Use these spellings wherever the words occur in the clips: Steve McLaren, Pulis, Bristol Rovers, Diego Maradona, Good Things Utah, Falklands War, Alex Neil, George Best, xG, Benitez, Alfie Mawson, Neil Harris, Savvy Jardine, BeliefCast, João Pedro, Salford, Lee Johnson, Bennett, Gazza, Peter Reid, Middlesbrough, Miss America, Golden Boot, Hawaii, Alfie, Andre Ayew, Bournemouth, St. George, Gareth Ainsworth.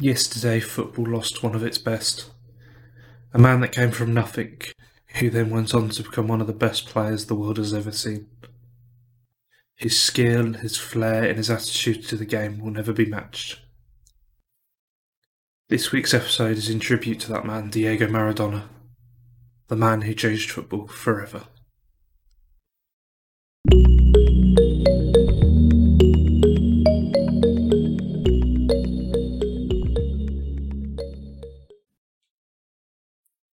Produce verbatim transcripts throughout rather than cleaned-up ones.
Yesterday, football lost one of its best. A man that came from nothing, who then went on to become one of the best players the world has ever seen. His skill, his flair and his attitude to the game will never be matched. This week's episode is in tribute to that man, Diego Maradona, the man who changed football forever.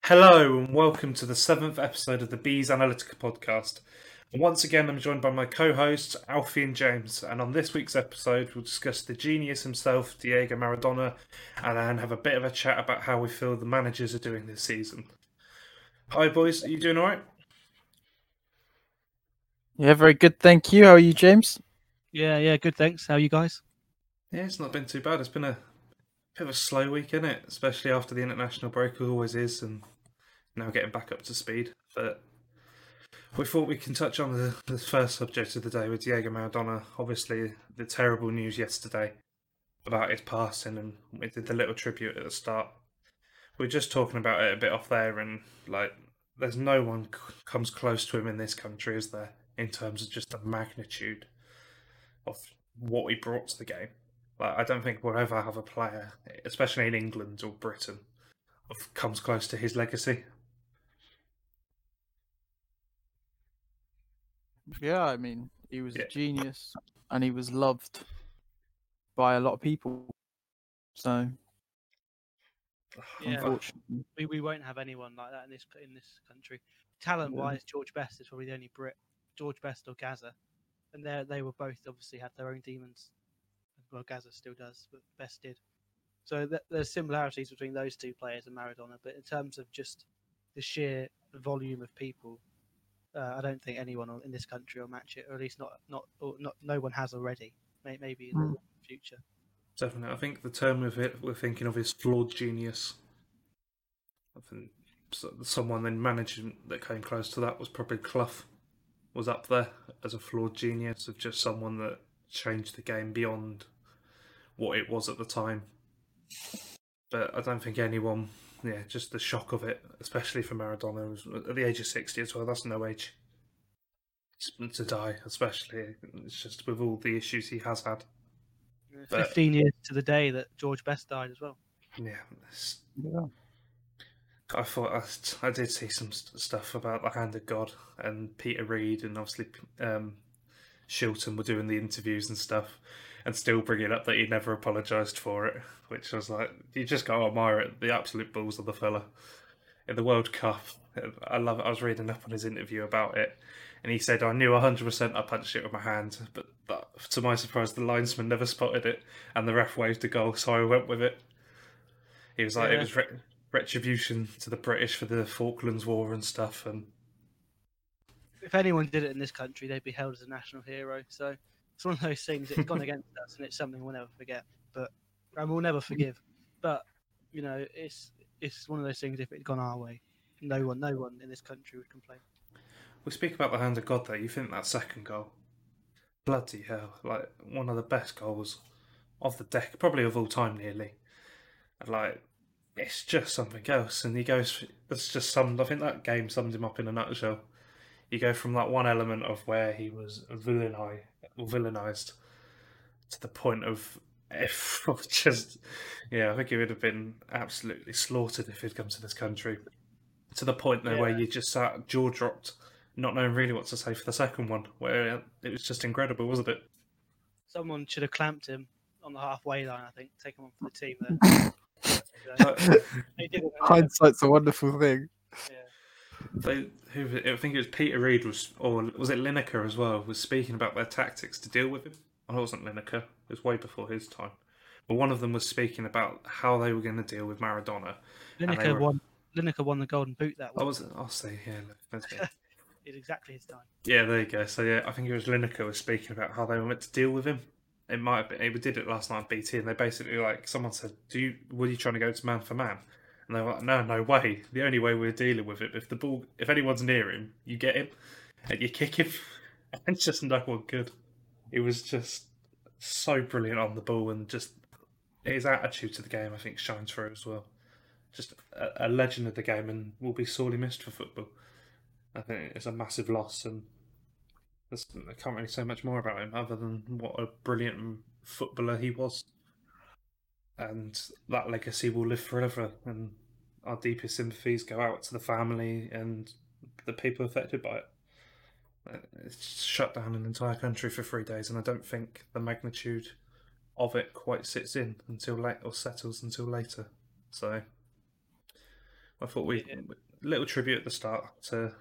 Hello and welcome to the seventh episode of the Bees Analytica podcast. And once again I'm joined by my co-hosts Alfie and James, and on this week's episode we'll discuss the genius himself, Diego Maradona, and then have a bit of a chat about how we feel the managers are doing this season. Hi boys, are you doing alright? Yeah, very good, thank you. How are you, James? Yeah, yeah, good, thanks. How are you guys? Yeah, it's not been too bad. It's been a bit of a slow week, isn't it? Especially after the international break, it always is, and now getting back up to speed. But we thought we can touch on the, the first subject of the day with Diego Maradona. Obviously, the terrible news yesterday about his passing, and we did the little tribute at the start. We were just talking about it a bit off there, and like, there's no one c- comes close to him in this country, is there? In terms of just the magnitude of what he brought to the game. Like, I don't think we'll ever have a player, especially in England or Britain, that comes close to his legacy. Yeah, I mean, he was yeah. a genius, and he was loved by a lot of people. So, yeah. Unfortunately, we we won't have anyone like that in this in this country. Talent wise, yeah. George Best is probably the only Brit. George Best or Gazza, and they they were both obviously had their own demons. Well, Gazza still does, but Best did. So th- there's similarities between those two players and Maradona, but in terms of just the sheer volume of people, uh, I don't think anyone in this country will match it, or at least not not or not no one has already. Maybe in the future. Definitely, I think the term of it we're thinking of is flawed genius. I think someone in management that came close to that was probably Clough. Was up there as a flawed genius of just someone that changed the game beyond what it was at the time. But I don't think anyone, yeah, just the shock of it, especially for Maradona, was at the age of sixty as well. That's no age to die, especially. It's just with all the issues he has had. But, Fifteen years to the day that George Best died as well. Yeah. yeah. I thought I, I did see some st- stuff about the hand of God, and Peter Reid and obviously um, Shilton were doing the interviews and stuff, and still bringing up that he never apologised for it, which was like, you just got to admire it, the absolute balls of the fella. In the World Cup, I love it. I was reading up on his interview about it, and he said, I knew one hundred percent I punched it with my hand, but that, to my surprise, the linesman never spotted it, and the ref waved a goal, so I went with it. He was like, yeah. it was... Re- retribution to the British for the Falklands War and stuff. And if anyone did it in this country, they'd be held as a national hero. So it's one of those things that's gone against us, and it's something we'll never forget, but and we'll never forgive. But you know, it's it's one of those things. If it had gone our way, no one, no one in this country would complain. We speak about the hand of God, though. You think that second goal, bloody hell! Like one of the best goals of the deck, probably of all time, nearly. And like. It's just something else, and he goes. That's just summed. I think that game summed him up in a nutshell. You go from that one element of where he was villainized, villainized, to the point of if just yeah, I think he would have been absolutely slaughtered if he'd come to this country. To the point though yeah. where you just sat jaw dropped, not knowing really what to say for the second one, where it was just incredible, wasn't it? Someone should have clamped him on the halfway line. I think take him on for the team there. Hindsight's a wonderful thing. Yeah. They, who, I think it was Peter Reid was, or was it Lineker as well, was speaking about their tactics to deal with him. Oh, it wasn't Lineker. It was way before his time. But one of them was speaking about how they were going to deal with Maradona. Lineker were... won. Lineker won the Golden Boot that one. I was. I'll say yeah. Look, it's exactly his time. Yeah, there you go. So yeah, I think it was Lineker was speaking about how they were meant to deal with him. It might have been, we did it last night on B T, and they basically, like, someone said, "Do you, were you trying to go to man for man?" And they were like, no, no way. The only way we're dealing with it, if the ball, if anyone's near him, you get him, and you kick him, and just no one good. It was just so brilliant on the ball, and just his attitude to the game, I think, shines through as well. Just a, a legend of the game, and will be sorely missed for football. I think it's a massive loss, and I can't really say much more about him other than what a brilliant footballer he was. And that legacy will live forever, and our deepest sympathies go out to the family and the people affected by it. It's shut down an entire country for three days, and I don't think the magnitude of it quite sits in until late, or settles until later. So I thought we little tribute at the start to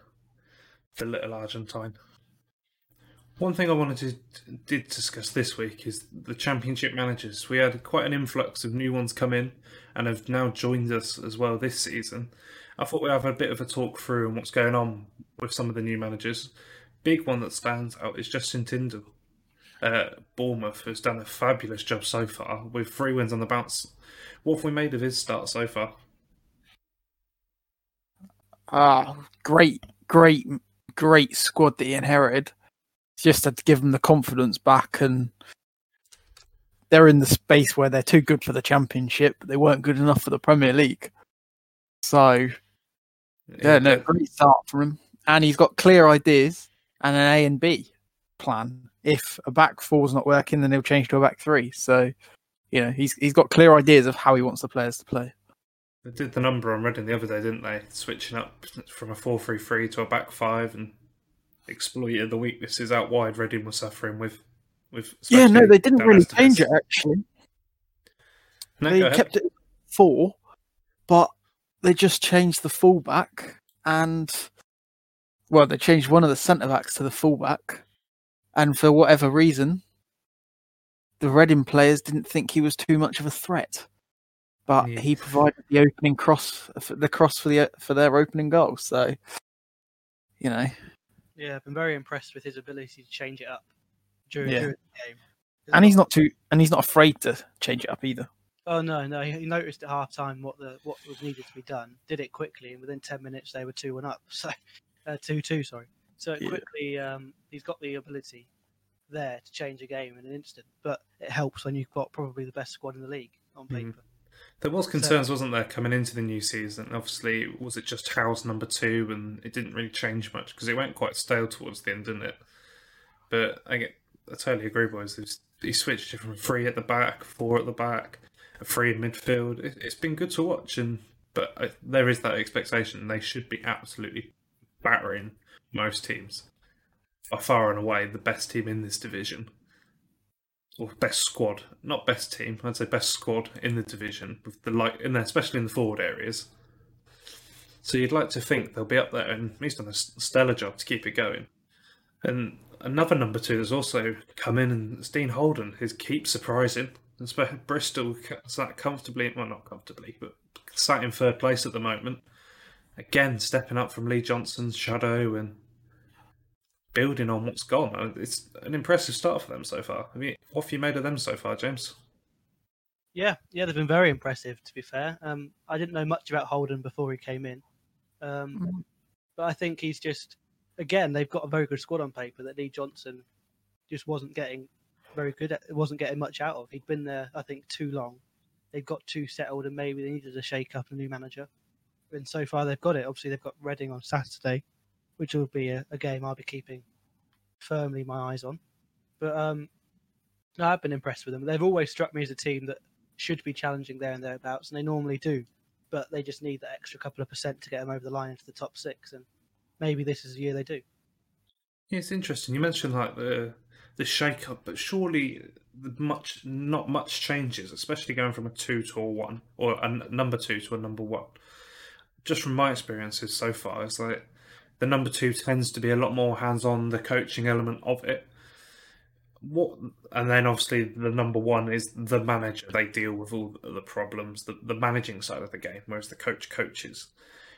the little Argentine. One thing I wanted to did discuss this week is the Championship managers. We had quite an influx of new ones come in and have now joined us as well this season. I thought we'd have a bit of a talk through on what's going on with some of the new managers. Big one that stands out is Justin Tindall. Uh, Bournemouth has done a fabulous job so far with three wins on the bounce. What have we made of his start so far? Ah, uh, great, great, great squad that he inherited. Just had to give them the confidence back, and they're in the space where they're too good for the Championship, but they weren't good enough for the Premier League. So, yeah, yeah no, great start for him. And he's got clear ideas and an A and B plan. If a back four's not working, then he'll change to a back three. So, you know, he's he's got clear ideas of how he wants the players to play. They did the number on Reading the other day, didn't they? Switching up from a four three three to a back five, and exploited the weaknesses out wide Reading was suffering with. with yeah, no, they didn't really change it, actually. No, they kept it four, but they just changed the fullback, and, well, they changed one of the centre-backs to the fullback, and for whatever reason, the Reading players didn't think he was too much of a threat. But yeah. He provided the opening cross, the cross for the for their opening goal. So, you know, yeah, I've been very impressed with his ability to change it up during, yeah. during the game. There's and he's not too, and he's not afraid to change it up either. Oh no, no, he noticed at half time what the what was needed to be done, did it quickly, and within ten minutes they were two one up. So, uh, two two, sorry. So yeah. quickly, um, he's got the ability there to change a game in an instant. But it helps when you've got probably the best squad in the league on paper. Mm-hmm. There was concerns, so, wasn't there, coming into the new season? Obviously, was it just Howe's number two, and it didn't really change much because it went quite stale towards the end, didn't it? But I get, I totally agree, boys. He switched it from three at the back, four at the back, a three in midfield. It, it's been good to watch, and but I, there is that expectation they should be absolutely battering most teams. By far and away, the best team in this division. Or best squad, not best team. I'd say best squad in the division, with the light in there, especially in the forward areas. So you'd like to think they'll be up there, and he's done a stellar job to keep it going. And another number two that's also come in, and it's Dean Holden, who keeps surprising. Bristol sat comfortably, well, not comfortably, but sat in third place at the moment. Again, stepping up from Lee Johnson's shadow and building on what's gone. It's an impressive start for them so far. I mean, what have you made of them so far, James? Yeah, yeah, they've been very impressive, to be fair. Um, I didn't know much about Holden before he came in. Um, mm-hmm. But I think he's just, again, they've got a very good squad on paper that Lee Johnson just wasn't getting very good at, wasn't getting much out of. He'd been there, I think, too long. They've got too settled, and maybe they needed a shake-up and a new manager. And so far they've got it. Obviously, they've got Reading on Saturday, which will be a, a game I'll be keeping firmly my eyes on. But um, no, I've been impressed with them. They've always struck me as a team that should be challenging there and thereabouts, and they normally do. But they just need that extra couple of percent to get them over the line into the top six, and maybe this is the year they do. Yeah, it's interesting. You mentioned like the the shake-up, but surely the much not much changes, especially going from a two to a one, or a number two to a number one. Just from my experiences so far, it's like, the number two tends to be a lot more hands-on, the coaching element of it. What, and then obviously the number one is the manager. They deal with all the problems, the, the managing side of the game, whereas the coach coaches.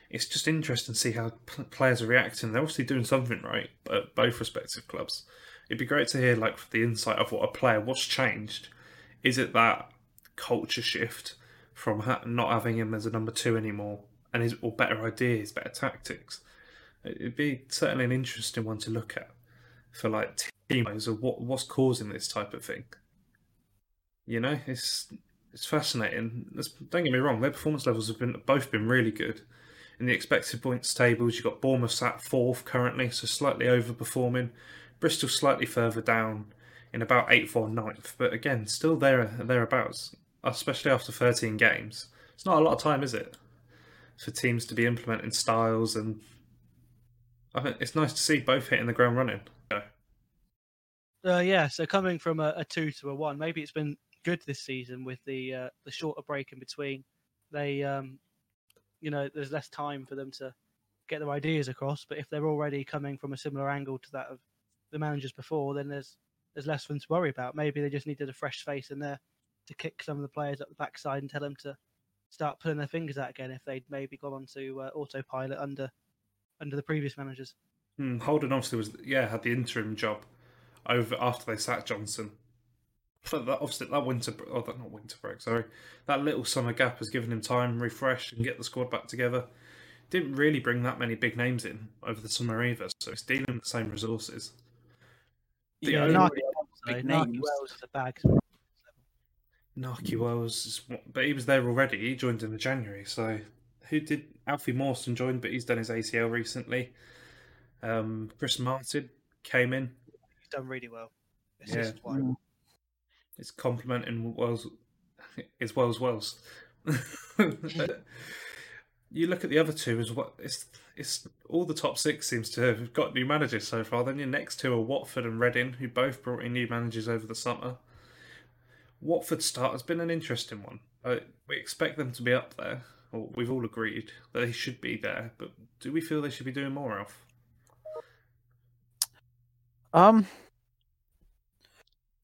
It's just interesting to see how p- players are reacting. They're obviously doing something right at both respective clubs. It'd be great to hear like the insight of what a player, what's changed. Is it that culture shift from ha- not having him as a number two anymore, and his, or better ideas, better tactics? It'd be certainly an interesting one to look at for like teams, or what what's causing this type of thing. You know, it's It's fascinating. That's, don't get me wrong, their performance levels have been both been really good. In the expected points tables, you've got Bournemouth at fourth currently, so slightly overperforming. Bristol slightly further down in about eighth or ninth, but again, still there thereabouts, especially after thirteen games. It's not a lot of time, is it, for teams to be implementing styles, and I think it's nice to see both hitting the ground running. Uh, yeah, so coming from a, a two to a one, maybe it's been good this season with the uh, the shorter break in between. They, um, you know, there's less time for them to get their ideas across. But if they're already coming from a similar angle to that of the managers before, then there's there's less for them to worry about. Maybe they just needed a fresh face in there to kick some of the players up the backside and tell them to start pulling their fingers out again if they'd maybe gone on to uh, autopilot under under the previous managers. Mm, Holden obviously was yeah had the interim job over after they sacked Johnson. But that, obviously that winter, oh, that not winter break, sorry, that little summer gap has given him time to refresh and get the squad back together. Didn't really bring that many big names in over the summer either, so it's dealing with the same resources. The yeah, only Naki, big sorry, names. Naki Wells is a bag. Naki Wells, is, but he was there already. He joined in January. So who did Alfie Mawson joined, but he's done his A C L recently. Um, Chris Martin came in. Done really well. It's yeah. Mm. It's complimenting Wells. It's Wells Wells. You look at the other two as well. It's it's all the top six seems to have got new managers so far. Then your next two are Watford and Reading, who both brought in new managers over the summer. Watford's start has been an interesting one. Uh, we expect them to be up there. Or we've all agreed that they should be there. But do we feel they should be doing more, Alf? Um,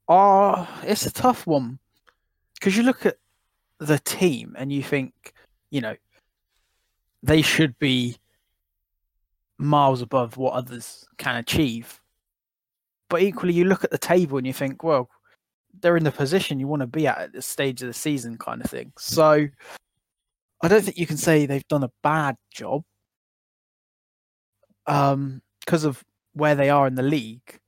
oh, it's a tough one because you look at the team and you think, you know, they should be miles above what others can achieve. But equally, you look at the table and you think, well, they're in the position you want to be at at this stage of the season kind of thing. So I don't think you can say they've done a bad job um, because of where they are in the league,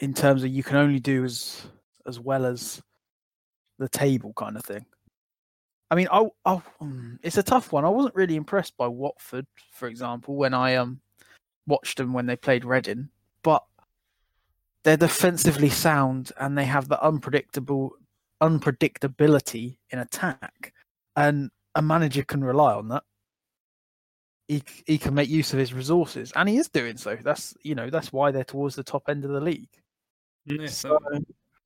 in terms of you can only do as as well as the table kind of thing. I mean, I, I, it's a tough one. I wasn't really impressed by Watford, for example, when I um watched them when they played Reading. But they're defensively sound and they have the unpredictable unpredictability in attack, and a manager can rely on that. He he can make use of his resources, and he is doing so. That's you know that's why they're towards the top end of the league. Yeah, so,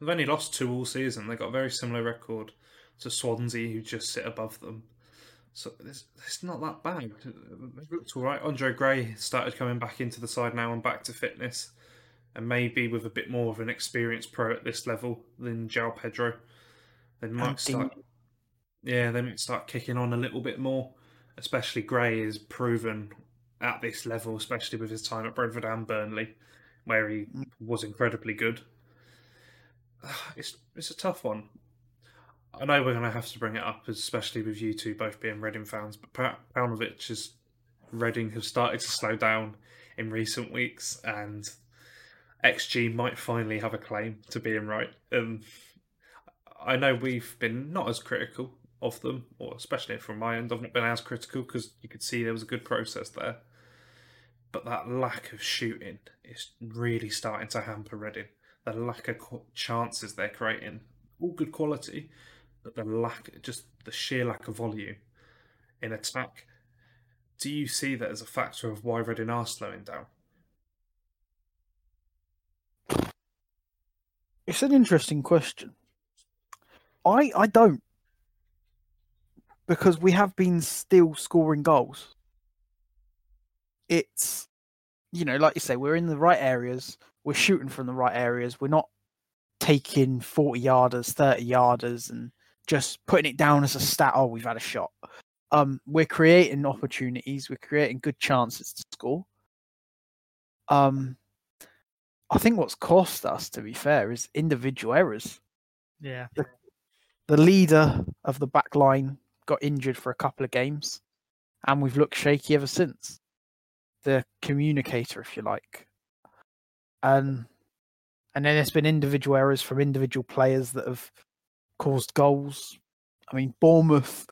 they've only lost two all season. They got a very similar record to Swansea, who just sit above them. So it's it's not that bad. It looked all right. Andre Gray started coming back into the side now and back to fitness, and maybe with a bit more of an experienced pro at this level than João Pedro, they might start. Yeah, they might start kicking on a little bit more. Especially Gray is proven at this level, especially with his time at Brentford and Burnley, where he was incredibly good. It's it's a tough one. I know we're going to have to bring it up, especially with you two both being Reading fans, but Paunovic's Reading have started to slow down in recent weeks, and X G might finally have a claim to being right. Um, I know we've been not as critical of them, or especially from my end, I've not been as critical because you could see there was a good process there. But that lack of shooting is really starting to hamper Reading. The lack of chances they're creating, all good quality, but the lack, just the sheer lack of volume in attack. Do you see that as a factor of why Reading are slowing down? It's an interesting question. I I don't. Because we have been still scoring goals. It's, you know, like you say, we're in the right areas. We're shooting from the right areas. We're not taking forty-yarders, thirty-yarders and just putting it down as a stat. Oh, we've had a shot. Um, we're creating opportunities. We're creating good chances to score. Um, I think what's cost us, to be fair, is individual errors. Yeah. The, the leader of the back line got injured for a couple of games, and we've looked shaky ever since. The communicator, if you like, and and then there's been individual errors from individual players that have caused goals. I mean, Bournemouth,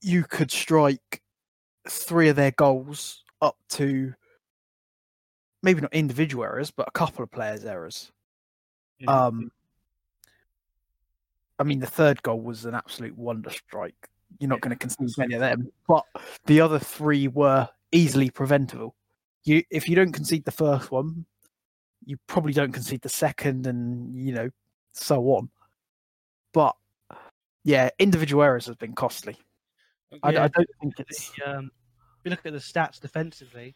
you could strike three of their goals up to maybe not individual errors, but a couple of players' errors. Yeah. Um, I mean, the third goal was an absolute wonder strike. You're not going to concede many of them, but the other three were easily preventable. You, if you don't concede the first one, you probably don't concede the second, and you know, so on. But yeah, individual errors have been costly. Yeah, I, I don't think it's. The, um, if you look at the stats defensively,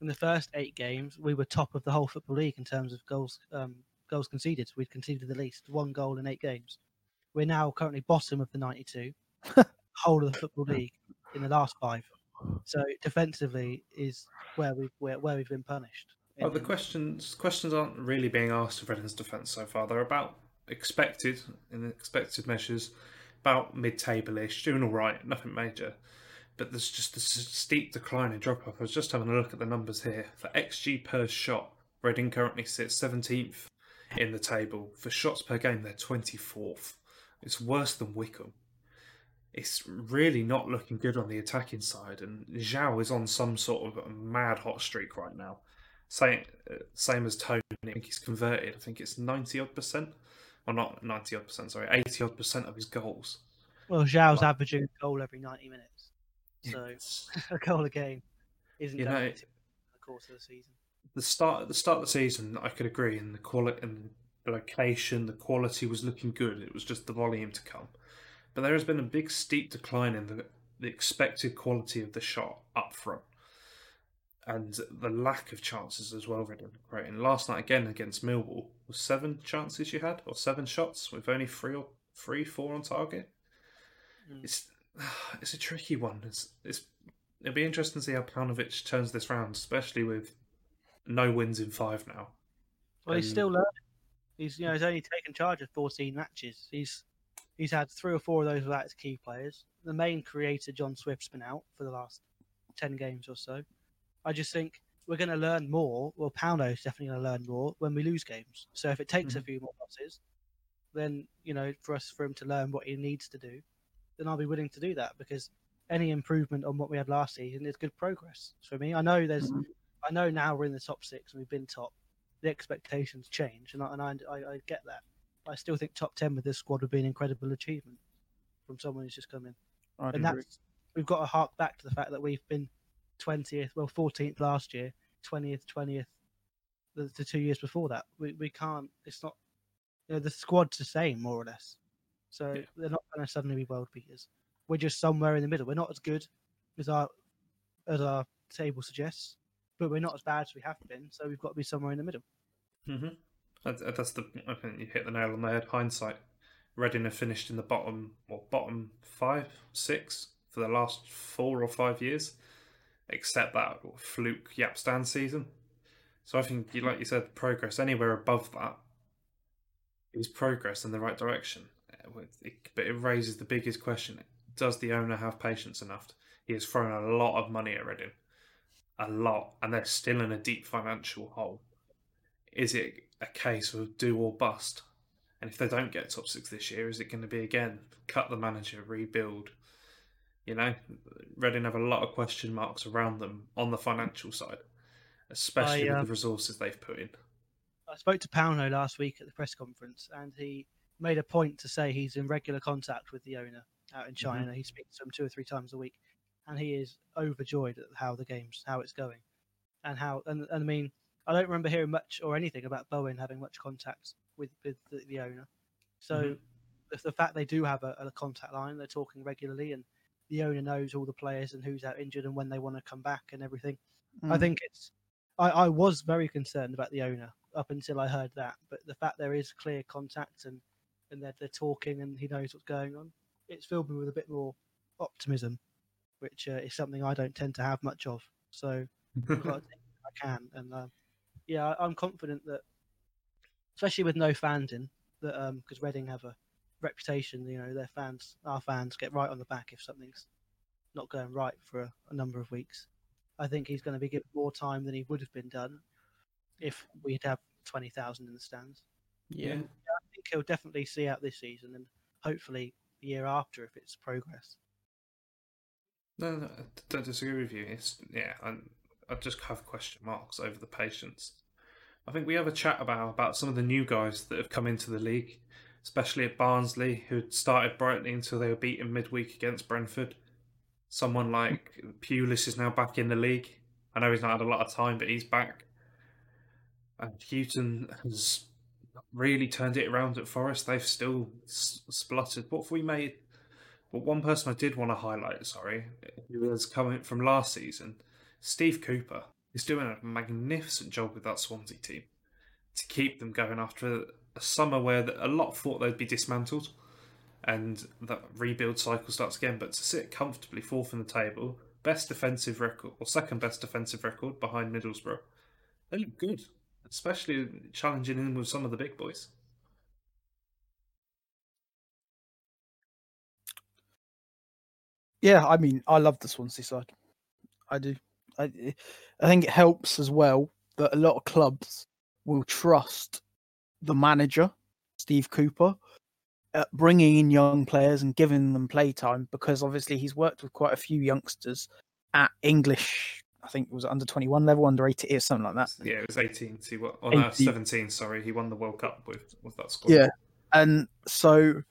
in the first eight games, we were top of the whole football league in terms of goals um, goals conceded. We'd conceded at least one goal in eight games. We're now currently bottom of the ninety-two, whole of the football league in the last five. So defensively is where we've where, where we've been punished. Well, the questions questions aren't really being asked of Reading's defence so far. They're about expected in expected measures, about mid-table-ish, doing all right, nothing major. But there's just this steep decline in drop-off. I was just having a look at the numbers here. For X G per shot, Reading currently sits seventeenth in the table. For shots per game, they're twenty-fourth. It's worse than Wickham. It's really not looking good on the attacking side, and Zhao is on some sort of mad hot streak right now. Same, same as Tony. I think he's converted. I think it's ninety odd percent, or not ninety odd percent. Sorry, eighty odd percent of his goals. Well, Zhao's like, averaging a goal every ninety minutes, so a goal a game isn't you know, in the course of the season. The start, the start of the season, I could agree, and the quality and the location, the quality was looking good. It was just the volume to come. But there has been a big steep decline in the, the expected quality of the shot up front and the lack of chances as well. Right. And last night again against Millwall was seven chances you had, or seven shots with only three or three, four on target. Mm. It's it's a tricky one. It's it's it'll be interesting to see how Paunovic turns this round, especially with no wins in five now. Well, and he's still learning. He's you know he's only taken charge of fourteen matches. He's He's had three or four of those without his key players. The main creator, John Swift's been out for the last ten games or so. I just think we're going to learn more. Well, Pauno's definitely going to learn more when we lose games. So if it takes mm-hmm. a few more losses, then, you know, for us, for him to learn what he needs to do, then I'll be willing to do that, because any improvement on what we had last season is good progress for me. I know there's, mm-hmm. I know now we're in the top six and we've been top. The expectations change, and I, and I, I, I get that. I still think top ten with this squad would be an incredible achievement from someone who's just come in. I and that's, agree. We've got to hark back to the fact that we've been twentieth, well, fourteenth last year, twentieth, twentieth, the, the two years before that. We we can't, it's not, you know, the squad's the same, more or less. So yeah. They're not going to suddenly be world beaters. We're just somewhere in the middle. We're not as good as our as our table suggests, but we're not as bad as we have been, so we've got to be somewhere in the middle. Mm-hmm. That's the. I think you hit the nail on the head. Hindsight. Reading have finished in the bottom, or bottom five, six for the last four or five years, except that fluke Yapstan season. So I think, like you said, progress anywhere above that is progress in the right direction. But it raises the biggest question: does the owner have patience enough? He has thrown a lot of money at Reading, a lot, and they're still in a deep financial hole. Is it a case of do or bust? And if they don't get top six this year, is it going to be again cut the manager, rebuild? You know, Reading have a lot of question marks around them on the financial side, especially I, um, with the resources they've put in. I spoke to Pauno last week at the press conference, and he made a point to say he's in regular contact with the owner out in China. Mm-hmm. He speaks to him two or three times a week, and he is overjoyed at how the game's, how it's going, and how and, and I mean. I don't remember hearing much or anything about Bowen having much contact with, with the, the owner. So mm-hmm. the, the fact they do have a, a contact line, they're talking regularly, and the owner knows all the players and who's out injured and when they want to come back and everything. Mm. I think it's... I, I was very concerned about the owner up until I heard that, but the fact there is clear contact and, and they're, they're talking and he knows what's going on, it's filled me with a bit more optimism, which uh, is something I don't tend to have much of. So I've got to think I can. And... Uh, Yeah, I'm confident that, especially with no fans in, that because um, Reading have a reputation, you know, their fans, our fans, get right on the back if something's not going right for a, a number of weeks. I think he's going to be given more time than he would have been done if we'd have twenty thousand in the stands. Yeah. yeah I think he'll definitely see out this season and hopefully the year after if it's progress. No, no, I don't disagree with you. It's, yeah, I'm, I just have question marks over the patience. I think we have a chat about about some of the new guys that have come into the league, especially at Barnsley, who started brightly until they were beaten midweek against Brentford. Someone like Pulis is now back in the league. I know he's not had a lot of time, but he's back. And Houghton has really turned it around at Forest. They've still spluttered. What have we made? But one person I did want to highlight, sorry, who was coming from last season, Steve Cooper, is doing a magnificent job with that Swansea team to keep them going after a summer where a lot thought they'd be dismantled and that rebuild cycle starts again. But to sit comfortably fourth in the table, best defensive record, or second best defensive record behind Middlesbrough, they look good, especially challenging in with some of the big boys. Yeah, I mean, I love the Swansea side. I do. I, I think it helps as well that a lot of clubs will trust the manager, Steve Cooper, at bringing in young players and giving them playtime, because obviously he's worked with quite a few youngsters at English, I think it was under twenty-one level, under eighteen, or something like that. Yeah, it was eighteen. He won, oh no, seventeen, sorry. He won the World Cup with, with that squad. Yeah, and so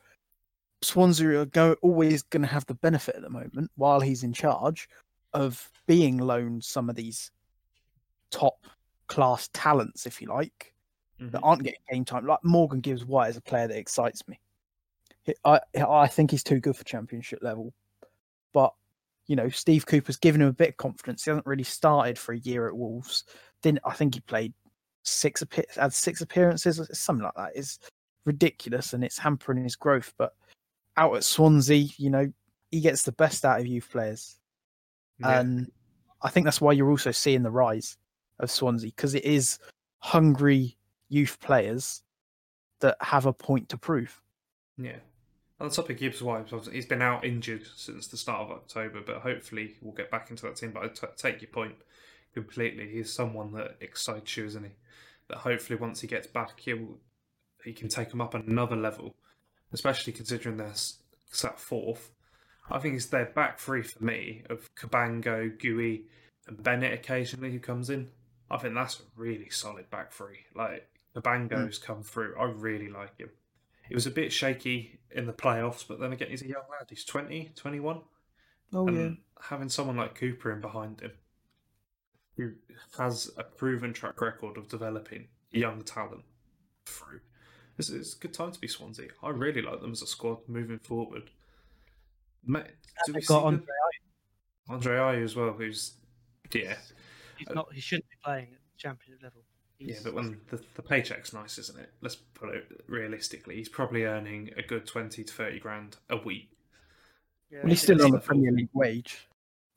Swansea are go, always going to have the benefit at the moment, while he's in charge, of being loaned some of these top-class talents, if you like, mm-hmm. that aren't getting game time. Like Morgan Gibbs White is a player that excites me. I I think he's too good for Championship level. But, you know, Steve Cooper's given him a bit of confidence. He hasn't really started for a year at Wolves. Didn't I think he played six had six appearances, something like that. It's ridiculous, and it's hampering his growth. But out at Swansea, you know, he gets the best out of youth players. Yeah. And I think that's why you're also seeing the rise of Swansea, because it is hungry youth players that have a point to prove. Yeah. On the topic of Gibbs White, he's been out injured since the start of October, but hopefully we'll get back into that team. But I t- take your point completely. He's someone that excites you, isn't he? That hopefully once he gets back, he'll, he can take them up another level, especially considering they're sat fourth. I think it's their back three for me of Cabango, Gooey, and Bennett occasionally who comes in. I think that's a really solid back three. Like Cabango's mm. come through. I really like him. It was a bit shaky in the playoffs, but then again, he's a young lad. He's twenty, twenty-one. Oh, and yeah. Having someone like Cooper in behind him who has a proven track record of developing young talent through. It's, it's a good time to be Swansea. I really like them as a squad moving forward. Mate, do we see got Andre Ayew. Andre Ayew as well, who's yeah. He's not. He shouldn't be playing at the Championship level. He's... Yeah, but when the, the paycheck's nice, isn't it? Let's put it realistically. He's probably earning a good twenty to thirty grand a week. Yeah, well, he's still on the Premier League wage.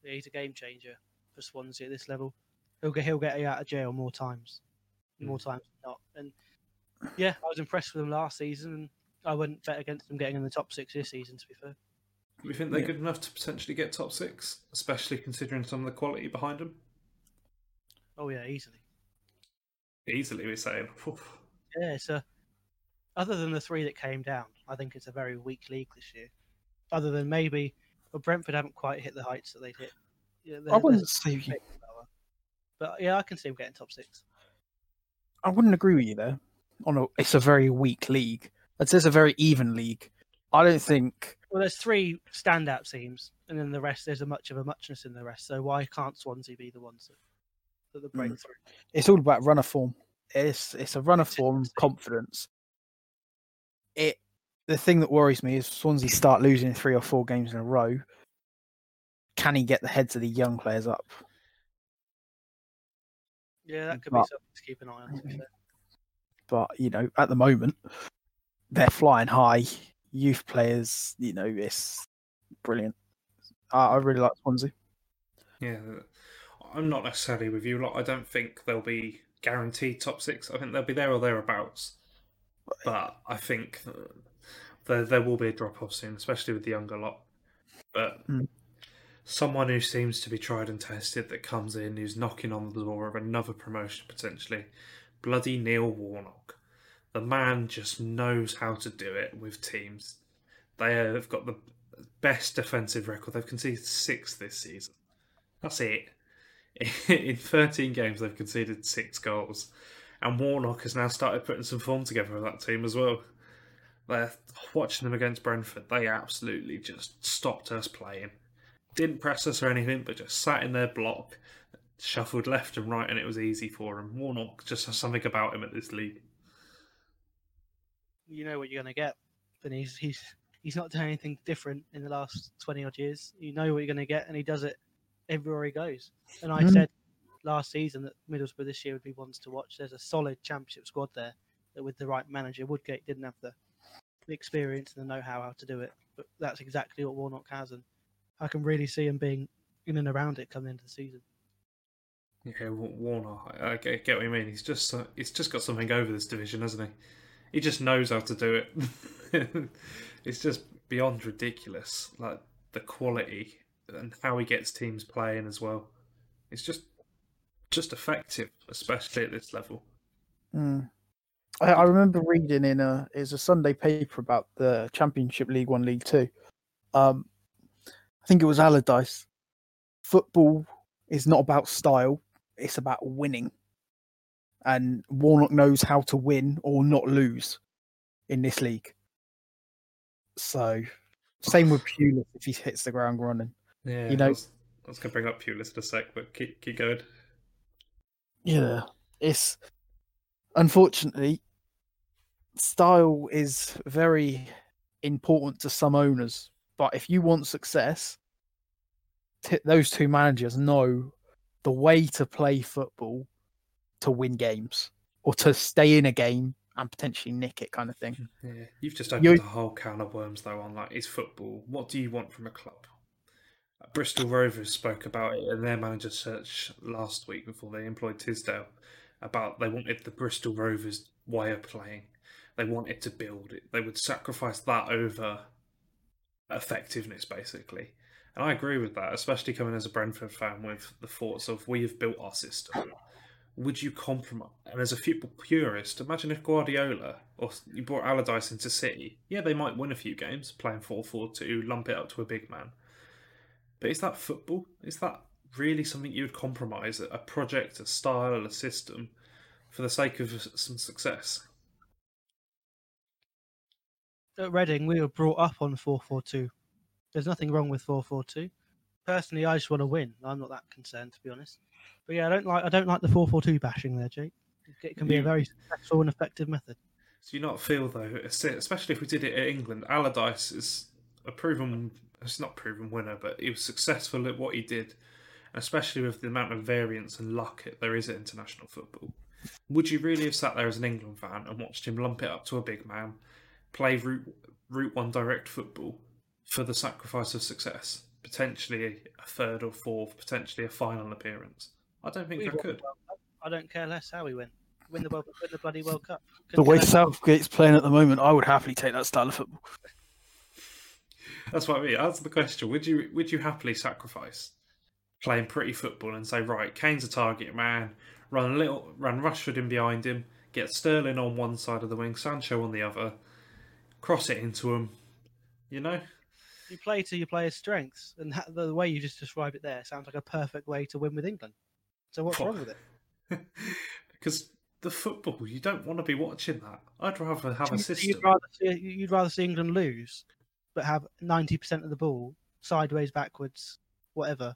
Yeah, he's a game changer for Swansea at this level. He'll get he'll get out of jail more times, mm. more times than not. And yeah, I was impressed with him last season, and I wouldn't bet against them getting in the top six this season. To be fair. Do you think they're yeah. good enough to potentially get top six, especially considering some of the quality behind them? Oh yeah, easily. Easily, we're saying. Oof. Yeah, so other than the three that came down, I think it's a very weak league this year. Other than maybe, well, Brentford haven't quite hit the heights that they'd hit. Yeah, I wouldn't see you. But yeah, I can see them getting top six. I wouldn't agree with you there. On a, it's a very weak league. I'd say it's a very even league. I don't think. Well, there's three standout teams, and then the rest, there's a much of a muchness in the rest. So why can't Swansea be the ones that, that break mm. through? It's all about runner form. It's it's a runner form confidence. It the thing that worries me is Swansea start losing three or four games in a row. Can he get the heads of the young players up? Yeah, that could but, be something to keep an eye on. To be fair. But you know, at the moment, they're flying high. Youth players, you know, it's brilliant. I, I really like Swansea. Yeah, I'm not necessarily with you lot. I don't think they'll be guaranteed top six. I think they'll be there or thereabouts. But I think there, there will be a drop-off soon, especially with the younger lot. But mm. someone who seems to be tried and tested that comes in, who's knocking on the door of another promotion potentially, bloody Neil Warnock. the man just knows how to do it with teams. They have got the best defensive record. They've conceded six this season. That's it. In thirteen games, they've conceded six goals. And Warnock has now started putting some form together with that team as well. They're watching them against Brentford. They absolutely just stopped us playing. Didn't press us or anything, but just sat in their block, shuffled left and right, and it was easy for him. Warnock just has something about him at this league. You know what you're going to get, and he's he's he's not done anything different in the last twenty odd years. You know what you're going to get, and he does it everywhere he goes. And I mm. said last season that Middlesbrough this year would be ones to watch. There's a solid Championship squad there that, with the right manager, Woodgate didn't have the experience and the know-how how to do it, but that's exactly what Warnock has, and I can really see him being in and around it coming into the season. Yeah, Warnock, I get what you mean. He's just uh, he's just got something over this division, hasn't he? He just knows how to do it. It's just beyond ridiculous, like the quality and how he gets teams playing as well. It's just just effective, especially at this level. Mm. I, I remember reading in a it was a Sunday paper about the Championship League One, League Two. Um, I think it was Allardyce. Football is not about style; it's about winning. And Warnock knows how to win or not lose in this league. So, same with Pulis if he hits the ground running. Yeah, you know, I was, I was going to bring up Pulis in a sec, but keep keep going. Yeah, it's unfortunately style is very important to some owners, but if you want success, t- those two managers know the way to play football to win games or to stay in a game and potentially nick it, kind of thing. Yeah, you've just opened You're... a whole can of worms though on like, is football, what do you want from a club? Bristol Rovers spoke about it in their manager search last week before they employed Tisdale, about they wanted the Bristol Rovers way of playing. They wanted to build it. They would sacrifice that over effectiveness, basically. And I agree with that, especially coming as a Brentford fan with the thoughts of, we have built our system. Would you compromise? And as a football purist, imagine if Guardiola, or you brought Allardyce into City. Yeah, they might win a few games, playing four four two, lump it up to a big man. But is that football? Is that really something you would compromise, a project, a style, a system, for the sake of some success? At Reading, we were brought up on four four two. There's nothing wrong with four four two. Personally, I just want to win. I'm not that concerned, to be honest. But yeah, I don't like I don't like the four four two bashing there, Jake. It can be yeah. a very successful and effective method. Do you not feel though, especially if we did it at England, Allardyce is a proven, it's not proven winner, but he was successful at what he did, especially with the amount of variance and luck there is at international football. Would you really have sat there as an England fan and watched him lump it up to a big man, play route, route one direct football for the sacrifice of success? Potentially a third or fourth, potentially a final appearance. I don't think we I could. I don't care less how we win. Win the, World, win the bloody World Cup. Couldn't the way Southgate's playing at the moment, I would happily take that style of football. That's what I mean. Answer the question. Would you would you happily sacrifice playing pretty football and say, right, Kane's a target man, run a little, run Rashford in behind him, get Sterling on one side of the wing, Sancho on the other, cross it into him, you know? You play to your player's strengths, and that, the way you just described it there sounds like a perfect way to win with England. So what's wrong with it? Because the football, you don't want to be watching that. I'd rather have a system. You'd rather see, you'd rather see England lose, but have ninety percent of the ball, sideways, backwards, whatever,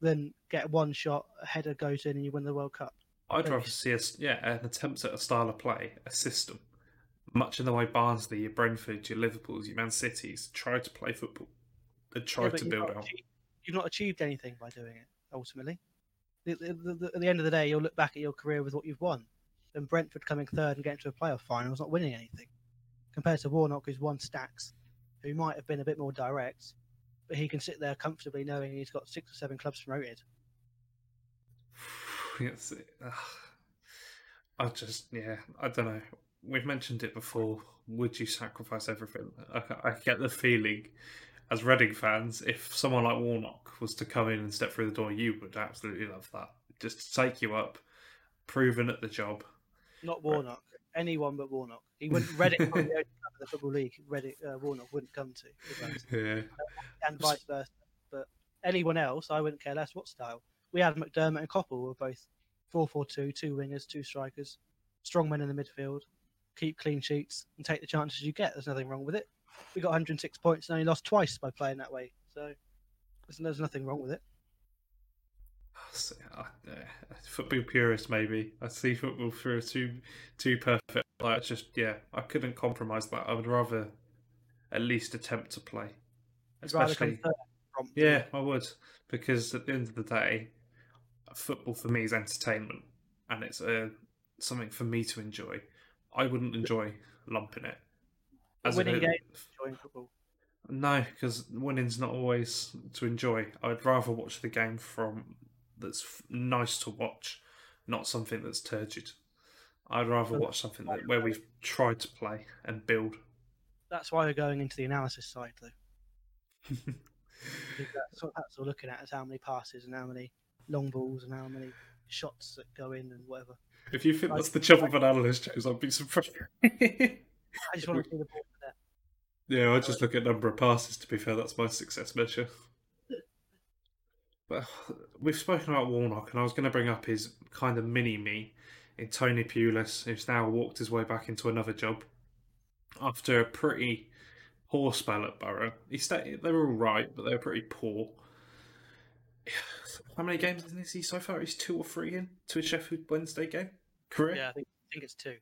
than get one shot, a header goes in and you win the World Cup. I'd rather see a, yeah, an attempt at a style of play, a system. Much in the way Barnsley, your Brentford, your Liverpools, your Man Cities try to play football and try yeah, to build out. Achieved, you've not achieved anything by doing it, ultimately. At the end of the day, you'll look back at your career with what you've won. And Brentford coming third and getting to a playoff final is not winning anything. Compared to Warnock, who's won stacks, who might have been a bit more direct, but he can sit there comfortably knowing he's got six or seven clubs promoted. Yes, I just, yeah, I don't know. We've mentioned it before. Would you sacrifice everything? I, I get the feeling, as Reading fans, if someone like Warnock was to come in and step through the door, you would absolutely love that. Just to take you up, proven at the job. Not Warnock. anyone but Warnock. He wouldn't Reading probably the only club of the Football League Reading uh, Warnock wouldn't come to, yeah. uh, and vice versa. But anyone else, I wouldn't care less what style. We had McDermott and Koppel were both four four two, two wingers, two strikers, strong men in the midfield, keep clean sheets and take the chances you get. There's nothing wrong with it. We got one hundred six points and only lost twice by playing that way. So there's nothing wrong with it. Football purist, maybe. I see football through too too perfect. Like just yeah, I couldn't compromise that. I would rather at least attempt to play. Especially, yeah, I would, because at the end of the day, football for me is entertainment, and it's a uh, something for me to enjoy. I wouldn't enjoy lumping it as winning a game. Enjoying football. No, because winning's not always to enjoy. I'd rather watch the game from that's f- nice to watch, not something that's turgid. I'd rather watch something that where we've tried to play and build. That's why we're going into the analysis side, though. That's what we're looking at, is how many passes and how many long balls and how many shots that go in and whatever. If you think like, that's the job of an analyst, James, I'd be surprised. I just want to see the ball. Yeah, I just look at number of passes, to be fair. That's my success measure. But we've spoken about Warnock, and I was going to bring up his kind of mini-me in Tony Pulis, who's now walked his way back into another job. After a pretty poor spell at Borough. He stayed, they were all right, but they were pretty poor. How many games is he so far? He's two or three in to his Sheffield Wednesday game? Correct? Yeah, I think, I think it's two.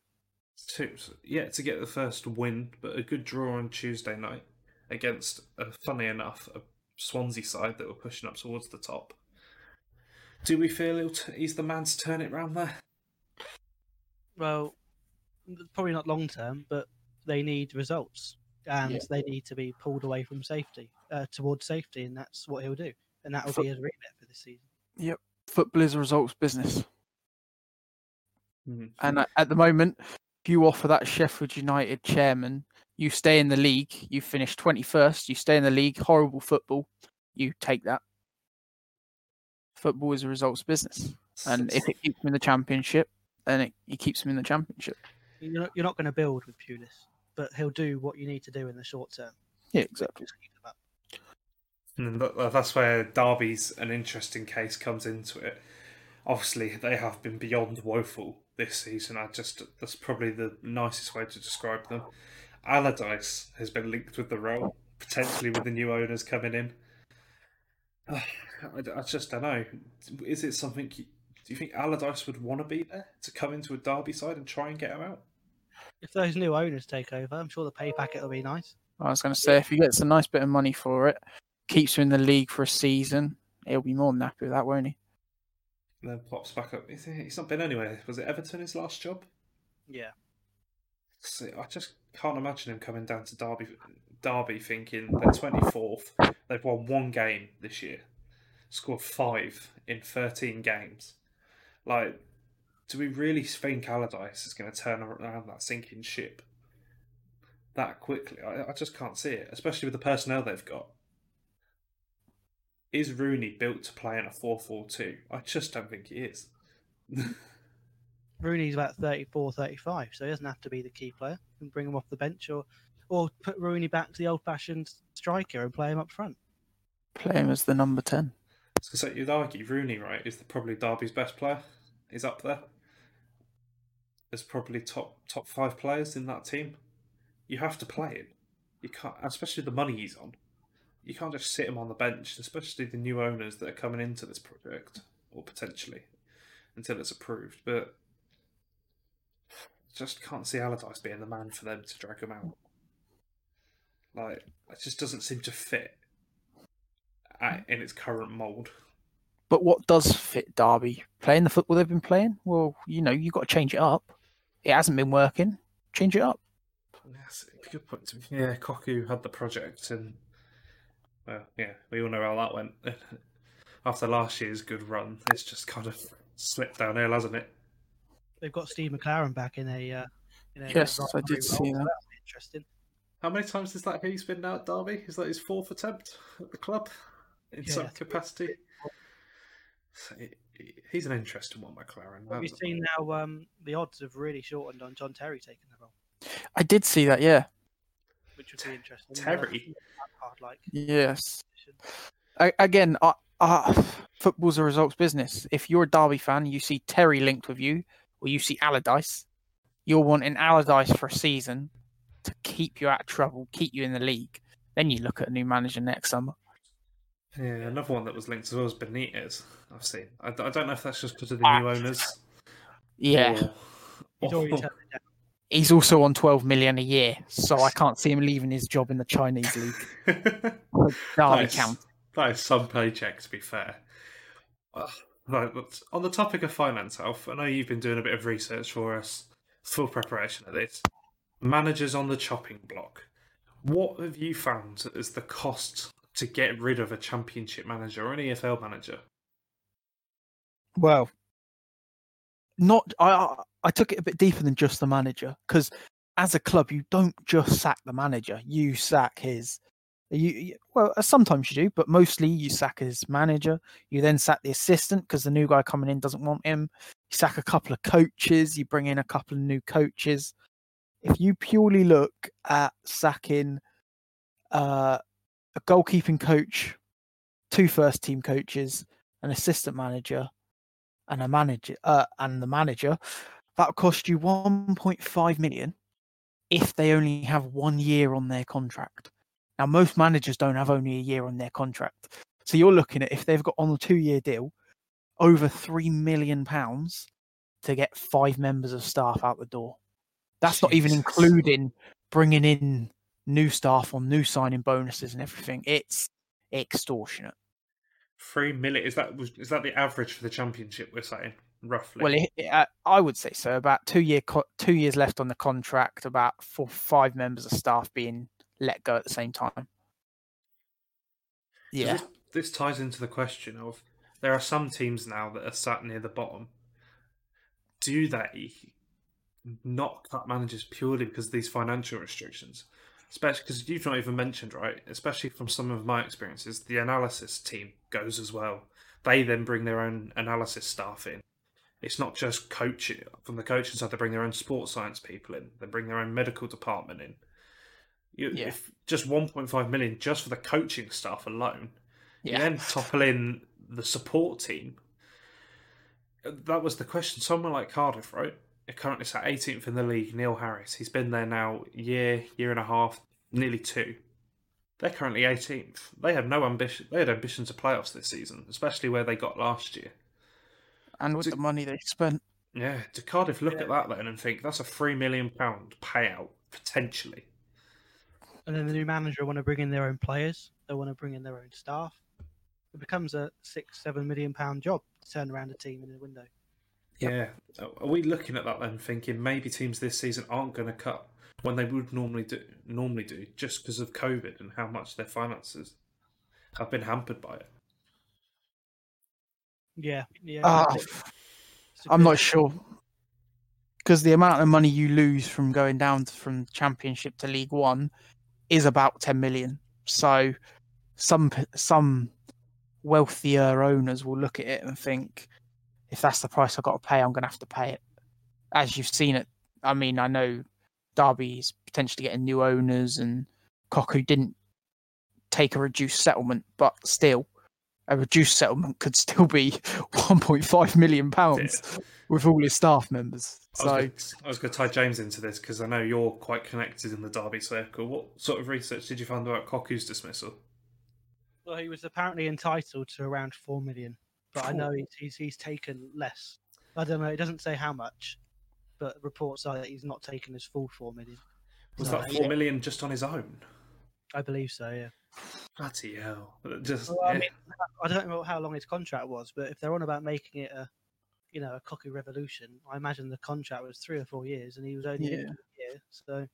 To, yeah, to get the first win, but a good draw on Tuesday night against, uh, funny enough, a Swansea side that were pushing up towards the top. Do we feel he's the man to turn it round there? Well, probably not long term, but they need results, and yeah. they need to be pulled away from safety, uh, towards safety, and that's what he'll do, and that will Foot- be his remit for this season. Yep, football is a results business, mm-hmm. and at the moment. If you offer that Sheffield United chairman, you stay in the league, you finish twenty-first, you stay in the league, horrible football, you take that. Football is a results business. And if it keeps him in the championship, then it, it keeps him in the championship. You're not, you're not going to build with Pulis, but he'll do what you need to do in the short term. Yeah, exactly. And that's where Derby's an interesting case comes into it. Obviously, they have been beyond woeful this season. I just that's probably the nicest way to describe them. Allardyce has been linked with the role, potentially with the new owners coming in. I, I just don't know. Is it something? Do you think Allardyce would want to be there to come into a Derby side and try and get him out? If those new owners take over, I'm sure the pay packet will be nice. I was going to say, if he gets a nice bit of money for it, keeps him in the league for a season, he'll be more than happy with that, won't he? And then pops back up. He's not been anywhere. Was it Everton his last job? Yeah. So I just can't imagine him coming down to Derby, Derby thinking they're twenty-fourth. They've won one game this year. Scored five in thirteen games. Like, do we really think Allardyce is going to turn around that sinking ship that quickly? I, I just can't see it, especially with the personnel they've got. Is Rooney built to play in a four four two? I just don't think he is. Rooney's about thirty-four, thirty-five, so he doesn't have to be the key player. You can bring him off the bench or or put Rooney back to the old-fashioned striker and play him up front. Play him as the number ten. So you'd argue Rooney, right, is the, probably Derby's best player. He's up there. There's probably top top five players in that team. You have to play him. You can't, especially the money he's on. You can't just sit him on the bench, especially the new owners that are coming into this project, or potentially, until it's approved. But just can't see Allardyce being the man for them to drag him out. Like, it just doesn't seem to fit at, in its current mould. But what does fit Derby? Playing the football they've been playing? Well, you know, you've got to change it up. It hasn't been working. Change it up. That's a good point. Yeah, Koku had the project and... Well, yeah, we all know how that went. After last year's good run, it's just kind of slipped downhill, hasn't it? They've got Steve McLaren back in a... Uh, in a yes, I did see that. Interesting. How many times is that he's been now at Derby? Is that his fourth attempt at the club? In yeah, some capacity? So it, he's an interesting one, McLaren. Have you seen how um, the odds have really shortened on John Terry taking the role? I did see that, yeah. Which would be interesting. Terry? Yes. I, again, I, I, football's a results business. If you're a Derby fan, you see Terry linked with you, or you see Allardyce, you're wanting Allardyce for a season to keep you out of trouble, keep you in the league. Then you look at a new manager next summer. Yeah, another one that was linked as well as Benitez, I've seen. I, I don't know if that's just because of the uh, new owners. Yeah. Or, or, he's, he's also on twelve million a year, so I can't see him leaving his job in the Chinese league. Derby that, is, that is some paycheck, to be fair. Uh, right, but on the topic of finance, Alf, I know you've been doing a bit of research for us for preparation of this. Managers on the chopping block. What have you found is the cost to get rid of a championship manager or an E F L manager? Well, not I. I took it a bit deeper than just the manager, because as a club, you don't just sack the manager; you sack his. You well, sometimes you do, but mostly you sack his manager. You then sack the assistant because the new guy coming in doesn't want him. You sack a couple of coaches. You bring in a couple of new coaches. If you purely look at sacking uh, a goalkeeping coach, two first-team coaches, an assistant manager, and a manager, uh, and the manager, that will cost you one point five million if they only have one year on their contract. Now, most managers don't have only a year on their contract, so you're looking at, if they've got on a two-year deal, over three million pounds to get five members of staff out the door. That's Jesus. Not even including bringing in new staff on new signing bonuses and everything. It's extortionate. Three million is that? Is that the average for the championship? We're saying roughly. Well, it, it, uh, I would say so. About two year, co- two years left on the contract. About four, five members of staff being let go at the same time. Yeah, this, this ties into the question of there are some teams now that are sat near the bottom. Do they not cut managers purely because of these financial restrictions? Especially because you've not even mentioned, right? Especially from some of my experiences, the analysis team goes as well. They then bring their own analysis staff in. It's not just coaching. From the coaching side, they bring their own sports science people in. They bring their own medical department in. You, yeah. If just one point five million just for the coaching staff alone, yeah. You then topple in the support team. That was the question. Someone like Cardiff, right? Currently sat eighteenth in the league, Neil Harris. He's been there now a year, year and a half, nearly two. They're currently eighteenth. They had no ambition. They had ambition to playoffs this season, especially where they got last year. And with do, the money they spent. Yeah. Do Cardiff look yeah. at that then and think that's a three million pounds payout, potentially? And then the new manager want to bring in their own players. They want to bring in their own staff. It becomes a six, seven million pounds job to turn around a team in a window. Yeah, are we looking at that then, thinking maybe teams this season aren't going to cut when they would normally do, normally do, just because of COVID and how much their finances have been hampered by it? Yeah, yeah. Uh, I'm not sure, because the amount of money you lose from going down from Championship to League One is about ten million. So some some wealthier owners will look at it and think, if that's the price I've got to pay, I'm going to have to pay it. As you've seen it, I mean, I know Derby's potentially getting new owners, and Koku didn't take a reduced settlement, but still, a reduced settlement could still be one point five million pounds yeah. with all his staff members. So I was going to, I was going to tie James into this, because I know you're quite connected in the Derby circle. What sort of research did you find about Koku's dismissal? Well, he was apparently entitled to around four million pounds. But I know he's, he's he's taken less. I don't know. It doesn't say how much, but reports are that he's not taken his full four million. Was that four million just on his own? I believe so. Yeah. Bloody hell! Just. Well, I, yeah. mean, I don't know how long his contract was, but if they're on about making it a, you know, a cocky revolution, I imagine the contract was three or four years, and he was only yeah. in a year, so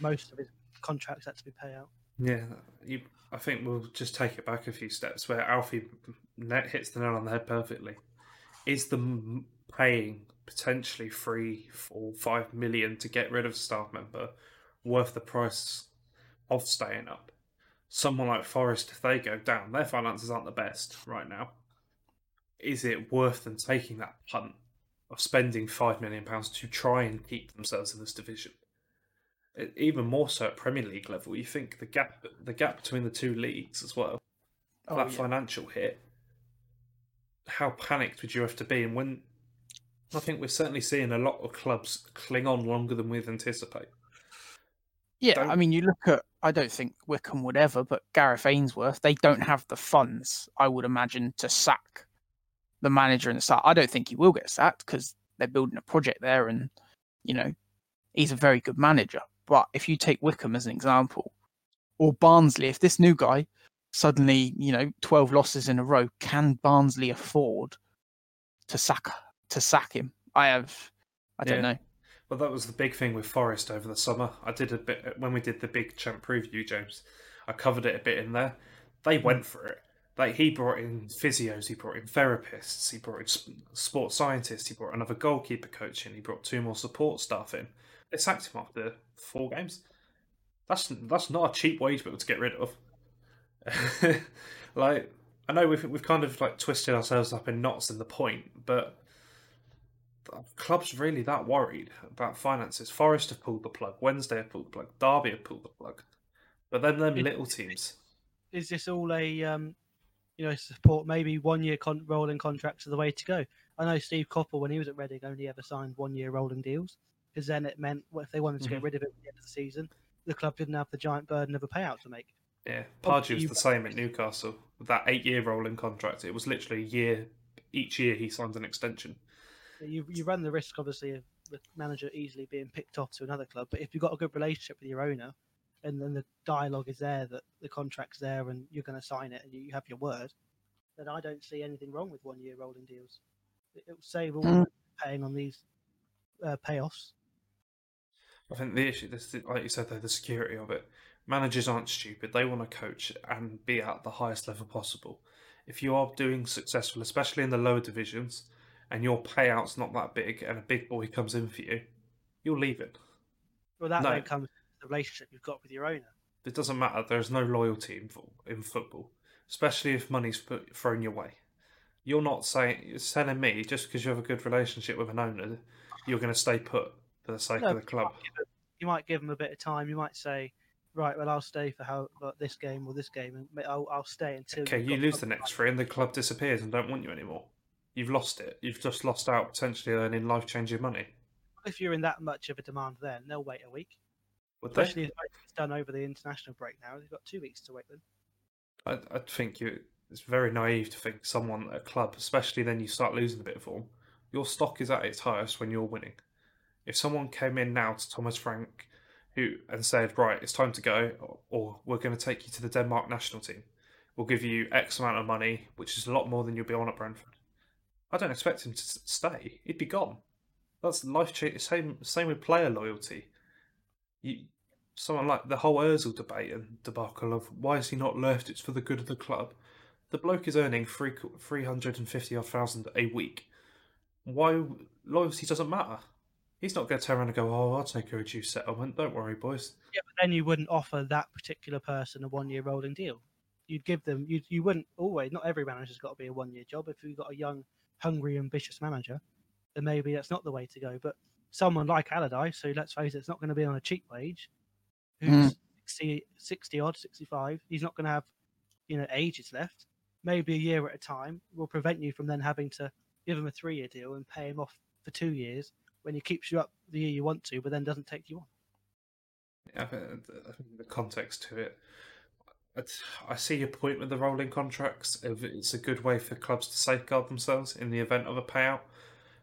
most of his contracts had to be paid out. Yeah, you. I think we'll just take it back a few steps where Alfie net hits the nail on the head perfectly. Is the paying potentially three, four, five million to get rid of a staff member worth the price of staying up? Someone like Forest, if they go down, their finances aren't the best right now. is it worth them taking that punt of spending five million pounds to try and keep themselves in this division? Even more so at Premier League level, you think the gap the gap between the two leagues as well, oh, that yeah. financial hit, how panicked would you have to be? And when I think we're certainly seeing a lot of clubs cling on longer than we'd anticipate. Yeah, don't... I mean, you look at, I don't think Wickham would ever, but Gareth Ainsworth, they don't have the funds, I would imagine, to sack the manager and the start. I don't think he will get sacked because they're building a project there and, you know, he's a very good manager. But if you take Wickham as an example, or Barnsley, if this new guy suddenly, you know, twelve losses in a row, can Barnsley afford to sack to sack him? I have, I don't yeah. know. Well, that was the big thing with Forest over the summer. I did a bit, when we did the big champ preview, James, I covered it a bit in there. They went for it. Like, he brought in physios, he brought in therapists, he brought in sports scientists, he brought another goalkeeper coach in, he brought two more support staff in. They sacked him after four games. That's that's not a cheap wage bill to get rid of. Like, I know we've we've kind of like twisted ourselves up in knots in the point, but the club's really that worried about finances. Forest have pulled the plug. Wednesday have pulled the plug. Derby have pulled the plug. But then them is, little teams. Is this all a um, you know, support? Maybe one year con- rolling contracts are the way to go. I know Steve Coppell, when he was at Reading, only ever signed one year rolling deals. Because then it meant, well, if they wanted to mm-hmm. get rid of it at the end of the season, the club didn't have the giant burden of a payout to make. Yeah, Pardew was the same at Newcastle with that eight-year rolling contract. It was literally a year, each year he signed an extension. You you run the risk, obviously, of the manager easily being picked off to another club. But if you've got a good relationship with your owner, and then the dialogue is there, that the contract's there, and you're going to sign it, and you have your word, then I don't see anything wrong with one-year rolling deals. It will save all mm. paying on these uh, payoffs. I think the issue, this, like you said, though, the security of it. Managers aren't stupid. They want to coach and be at the highest level possible. If you are doing successful, especially in the lower divisions, and your payout's not that big, and a big boy comes in for you, you'll leave it. Well, that no. way comes the relationship you've got with your owner. It doesn't matter. There's no loyalty in, in football, especially if money's put, thrown your way. You're not saying, you're telling me just because you have a good relationship with an owner, you're going to stay put for the sake no, of the club. You might give them a bit of time. You might say, right, well, I'll stay for how like, this game or this game, and I'll, I'll stay until... Okay, you lose the next three and the club disappears and don't want you anymore. You've lost it. You've just lost out potentially earning life-changing money. If you're in that much of a demand then, they'll wait a week. Would Especially they? if it's done over the international break now. They've got two weeks to wait then. I, I think you, it's very naive to think someone at a club, especially then you start losing a bit of form, your stock is at its highest when you're winning. If someone came in now to Thomas Frank who and said, right, it's time to go, or, or we're going to take you to the Denmark national team. We'll give you X amount of money, which is a lot more than you'll be on at Brentford. I don't expect him to stay. He'd be gone. That's life-changing. Same, same with player loyalty. You, someone like the whole Ozil debate and debacle of why is he not left? It's for the good of the club. The bloke is earning three three hundred and fifty odd thousand a week. Why loyalty doesn't matter? He's not going to turn around and go, oh, I'll take a reduced settlement. Don't worry, boys. Yeah, but then you wouldn't offer that particular person a one-year rolling deal. You'd give them. You you wouldn't always. Not every manager's got to be a one-year job. If you've got a young, hungry, ambitious manager, then maybe that's not the way to go. But someone like Allardyce, who, let's face it, it's not going to be on a cheap wage, who's mm. sixty, sixty odd, sixty-five, he's not going to have, you know, ages left. Maybe a year at a time will prevent you from then having to give him a three-year deal and pay him off for two years when he keeps you up the year you want to, but then doesn't take you on. Yeah, I think the context to it. I see your point with the rolling contracts. It's a good way for clubs to safeguard themselves in the event of a payout.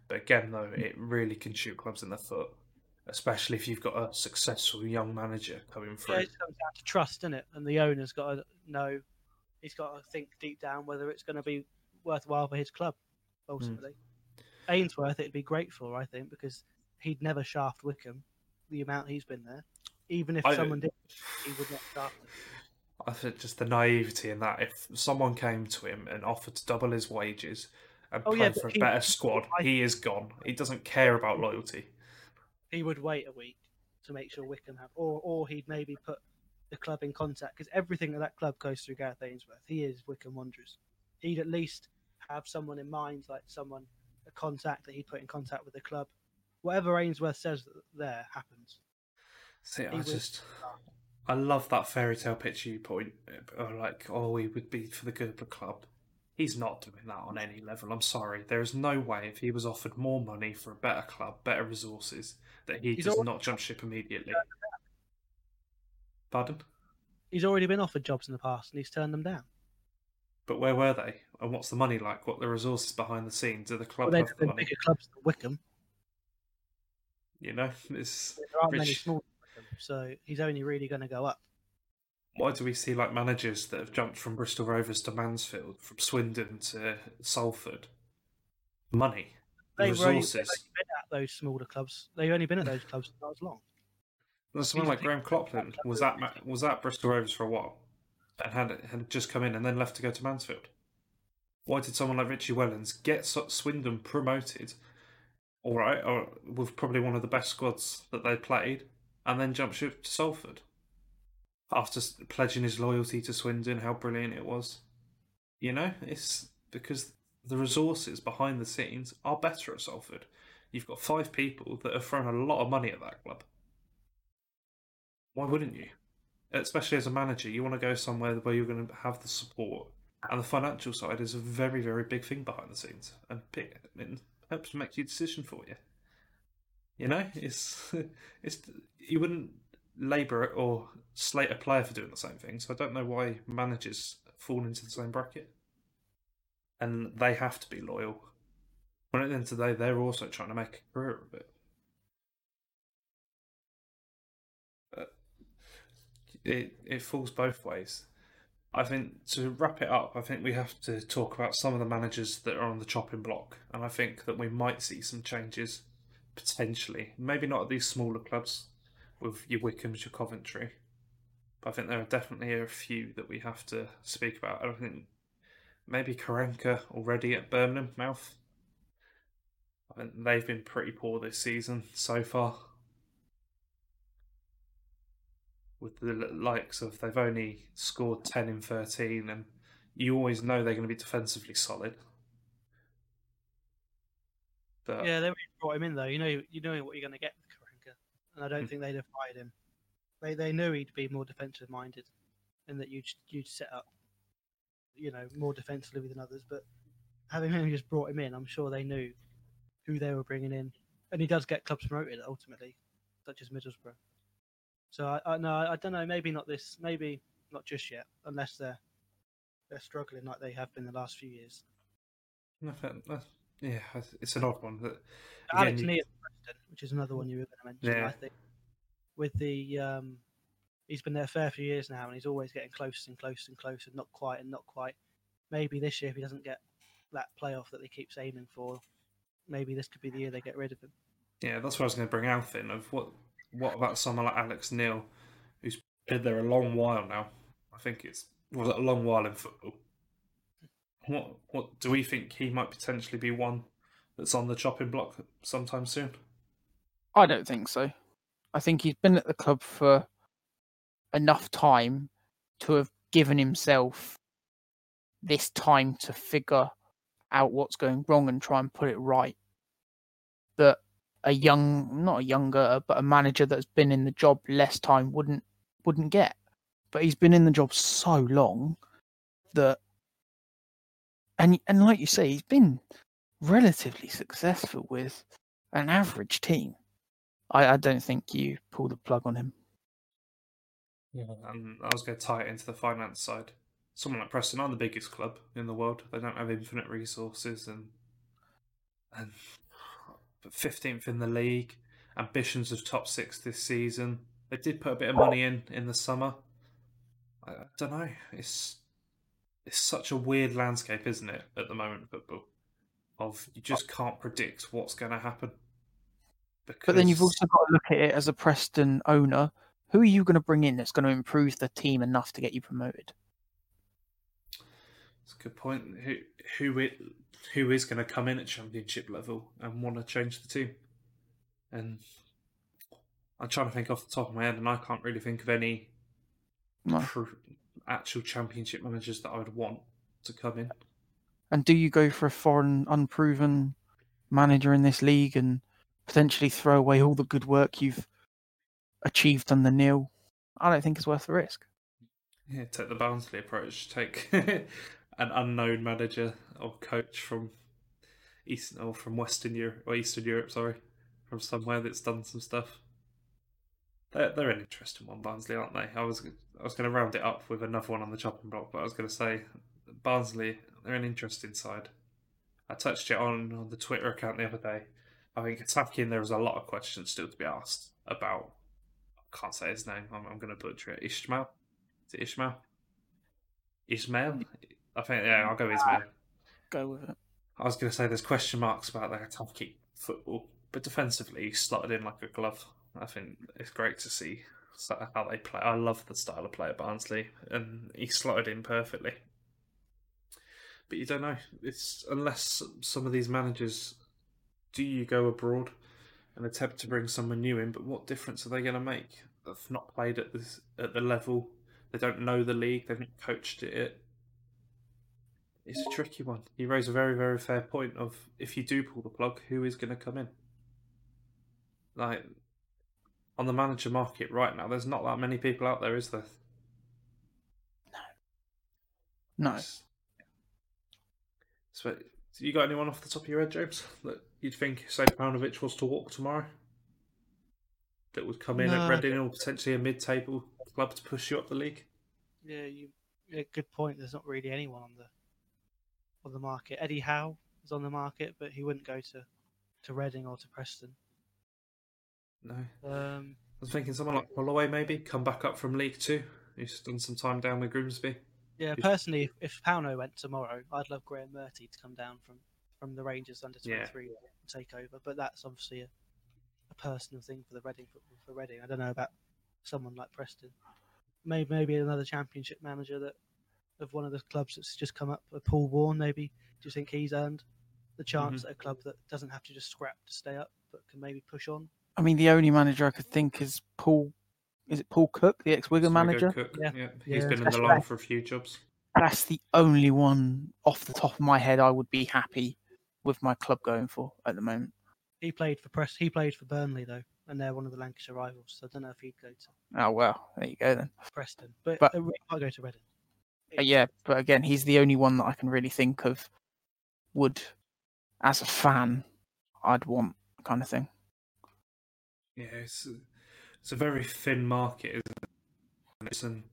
But again, though, it really can shoot clubs in the foot, especially if you've got a successful young manager coming through. Yeah, it comes down to trust, doesn't it? And the owner's got to know, he's got to think deep down whether it's going to be worthwhile for his club, ultimately. Mm. Ainsworth, it'd be great for, I think, because he'd never shaft Wickham the amount he's been there. Even if I... someone did, he would not shaft them. I think just the naivety in that. If someone came to him and offered to double his wages and oh, play yeah, for a he, better squad, he is gone. He doesn't care about loyalty. He would wait a week to make sure Wickham have, or or he'd maybe put the club in contact because everything at that club goes through Gareth Ainsworth. He is Wickham Wanderers. He'd at least have someone in mind, like someone, a contact that he put in contact with the club. Whatever Ainsworth says there happens. See, I just, I love that fairy tale picture you point. Like, oh, he would be for the good of the club. He's not doing that on any level. I'm sorry. There is no way if he was offered more money for a better club, better resources, that he He's does not jump ship immediately. Pardon? He's already been offered jobs in the past and he's turned them down. But where were they? And what's the money like? What are the resources behind the scenes? Are the club well, have the money? Bigger clubs than Wickham. You know, it's there aren't rich. Many small Wickham, so he's only really going to go up. Why do we see like managers that have jumped from Bristol Rovers to Mansfield, from Swindon to Salford? Money, they resources. Only, they've only been at those smaller clubs. They've only been at those clubs for not as long. Well, someone like Graham Clopland was at was at Bristol Rovers for a while, and had had just come in and then left to go to Mansfield. Why did someone like Richie Wellens get Swindon promoted? All right, or with probably one of the best squads that they played, and then jump ship to Salford after pledging his loyalty to Swindon. How brilliant it was! You know, it's because the resources behind the scenes are better at Salford. You've got five people that have thrown a lot of money at that club. Why wouldn't you? Especially as a manager, you want to go somewhere where you're going to have the support, and the financial side is a very, very big thing behind the scenes, and it helps make your decision for you. You know, it's it's you wouldn't labour it or slate a player for doing the same thing. So I don't know why managers fall into the same bracket, and they have to be loyal. When at the end of the day, they're also trying to make a career of it. It it falls both ways. I think to wrap it up, I think we have to talk about some of the managers that are on the chopping block, and I think that we might see some changes potentially. Maybe not at these smaller clubs with your Wickhams, your Coventry, but I think there are definitely a few that we have to speak about. I think maybe Karanka already at Bournemouth. I think they've been pretty poor this season so far. With the likes of they've only scored ten in thirteen, and you always know they're going to be defensively solid. But yeah, they brought him in though. You know, you know what you're going to get with Karanka, and I don't hmm. think they'd have fired him. They they knew he'd be more defensive minded, and that you'd you'd set up, you know, more defensively than others. But having him just brought him in, I'm sure they knew who they were bringing in, and he does get clubs promoted ultimately, such as Middlesbrough. So I, I no, I don't know. Maybe not this. Maybe not just yet, unless they're they're struggling like they have been the last few years. Yeah, it's an odd one. That, Alex Neil, which is another one you were going to mention. Yeah. I think with the um, he's been there a fair few years now, and he's always getting closer and closer and closer, not quite and not quite. Maybe this year, if he doesn't get that playoff that he keeps aiming for, maybe this could be the year they get rid of him. Yeah, that's what I was going to bring Alf in of what. What about someone like Alex Neil, who's been there a long while now? I think it's was it a long while in football. What what do we think he might potentially be one that's on the chopping block sometime soon? I don't think so. I think he's been at the club for enough time to have given himself this time to figure out what's going wrong and try and put it right. That. A young, not a younger, but a manager that's been in the job less time wouldn't wouldn't get. But he's been in the job so long that, and and like you say, he's been relatively successful with an average team. I, I don't think you pull the plug on him. Yeah, and I was going to tie it into the finance side. Someone like Preston aren't the biggest club in the world. They don't have infinite resources and and. But fifteenth in the league, ambitions of top six this season. They did put a bit of money in in the summer. I don't know. It's it's such a weird landscape, isn't it, at the moment, football? Of you just can't predict what's going to happen. Because... But then you've also got to look at it as a Preston owner. Who are you going to bring in that's going to improve the team enough to get you promoted? That's a good point. Who who it? Who is going to come in at championship level and want to change the team? And I'm trying to think off the top of my head, and I can't really think of any no. pr- actual championship managers that I would want to come in. And do you go for a foreign, unproven manager in this league and potentially throw away all the good work you've achieved under Neil? I don't think it's worth the risk. Yeah, take the Barnsley approach. Take an unknown manager or coach from Eastern or from Western Europe or Eastern Europe, sorry, from somewhere that's done some stuff. They're, they're an interesting one, Barnsley, aren't they? I was I was going to round it up with another one on the chopping block, but I was going to say Barnsley, they're an interesting side. I touched it on on the Twitter account the other day. I think attacking, there was a lot of questions still to be asked about. I can't say his name. I'm, I'm going to butcher it. Ishmael. Is it Ishmael? Ishmael? I think, yeah, I'll go Ishmael. Go with it. I was going to say there's question marks about their attacking football, but defensively, he slotted in like a glove. I think it's great to see how they play. I love the style of play at Barnsley, and he slotted in perfectly. But you don't know. It's unless some of these managers, do you go abroad and attempt to bring someone new in? But what difference are they going to make? They've not played at this, at the level. They don't know the league. They've not coached it. It's a tricky one. You raise a very, very fair point of if you do pull the plug, who is going to come in? Like, on the manager market right now, there's not that many people out there, is there? No. No. It's, So, you got anyone off the top of your head, James, that you'd think, say, Paunovic was to walk tomorrow? That would come in no, at Reading or potentially a mid-table club to push you up the league? Yeah, you, yeah, good point. There's not really anyone on the on the market. Eddie Howe is on the market, but he wouldn't go to, to Reading or to Preston. No. Um, I was thinking someone like Holloway maybe, come back up from League Two, who's done some time down with Grimsby. Yeah, personally, if Pauno went tomorrow, I'd love Graham Murty to come down from, from the Rangers under twenty-three yeah. and take over. But that's obviously a, a personal thing for the Reading for Reading. I don't know about someone like Preston. Maybe maybe another Championship manager that of one of the clubs that's just come up, Paul Warren. Maybe do you think he's earned the chance mm-hmm. at a club that doesn't have to just scrap to stay up, but can maybe push on? I mean, the only manager I could think is Paul. Is it Paul Cook, the ex-Wigan manager? Cook. Yeah. yeah, he's yeah. been in the line for a few jobs. That's the only one off the top of my head I would be happy with my club going for at the moment. He played for Press. He played for Burnley though, and they're one of the Lancashire rivals. So I don't know if he'd go to. Oh well, there you go then. Preston, but, but I'll go to Reading. Uh, yeah, but again, he's the only one that I can really think of would, as a fan, I'd want kind of thing. Yeah. It's... It's a very thin market, isn't it? And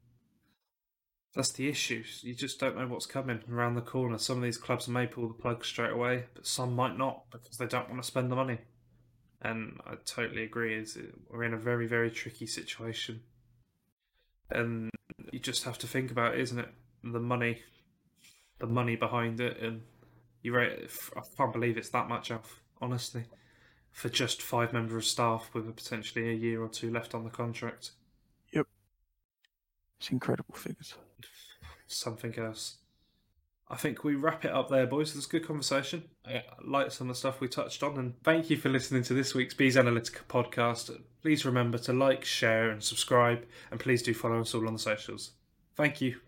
that's the issue. You just don't know what's coming around the corner. Some of these clubs may pull the plug straight away, but some might not because they don't want to spend the money. And I totally agree. It's, we're in a very, very tricky situation. And you just have to think about it, isn't it? The money, the money behind it. And you, I can't believe it's that much off, honestly. For just five members of staff with a potentially a year or two left on the contract. Yep. It's incredible figures. Something else. I think we wrap it up there, boys. It was a good conversation. I like some of the stuff we touched on. And thank you for listening to this week's Bees Analytica podcast. Please remember to like, share and subscribe. And please do follow us all on the socials. Thank you.